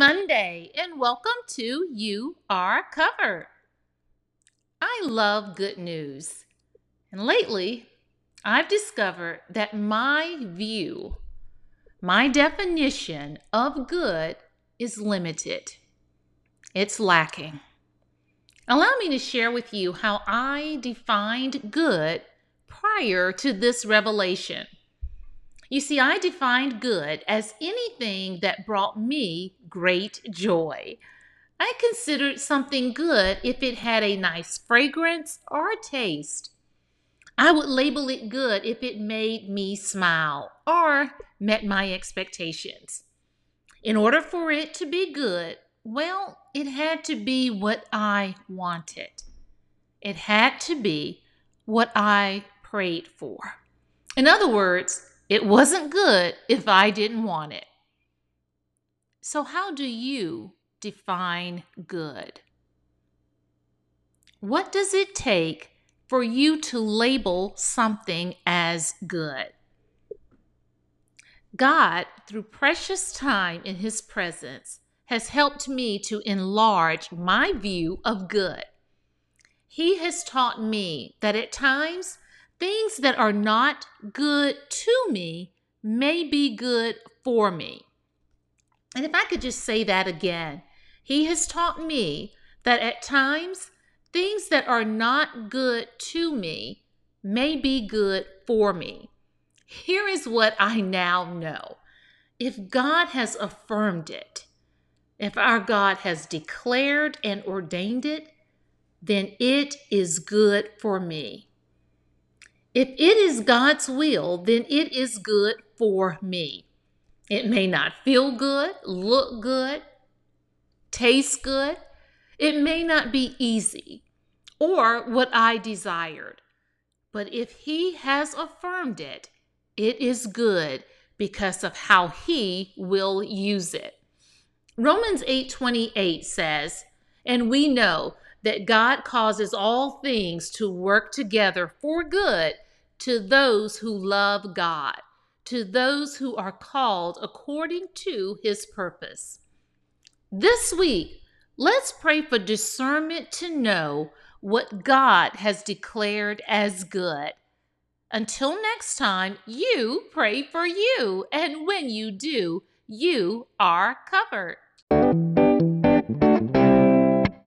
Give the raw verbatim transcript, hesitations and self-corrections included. Monday and welcome to You Are Covered. I love good news, and lately I've discovered that my view, my definition of good is limited. It's lacking. Allow me to share with you how I defined good prior to this revelation. You see, I defined good as anything that brought me great joy. I considered something good if it had a nice fragrance or taste. I would label it good if it made me smile or met my expectations. In order for it to be good, well, it had to be what I wanted. It had to be what I prayed for. In other words, it wasn't good if I didn't want it. So how do you define good? What does it take for you to label something as good? God, through precious time in His presence, has helped me to enlarge my view of good. He has taught me that at times, things that are not good to me may be good for me. And if I could just say that again, He has taught me that at times, things that are not good to me may be good for me. Here is what I now know. If God has affirmed it, if our God has declared and ordained it, then it is good for me. If it is God's will, then it is good for me. It may not feel good, look good, taste good. It may not be easy or what I desired. But if He has affirmed it, it is good because of how He will use it. Romans eight twenty-eight says, "And we know that God causes all things to work together for good to those who love God, to those who are called according to His purpose." This week, let's pray for discernment to know what God has declared as good. Until next time, you pray for you, and when you do, you are covered.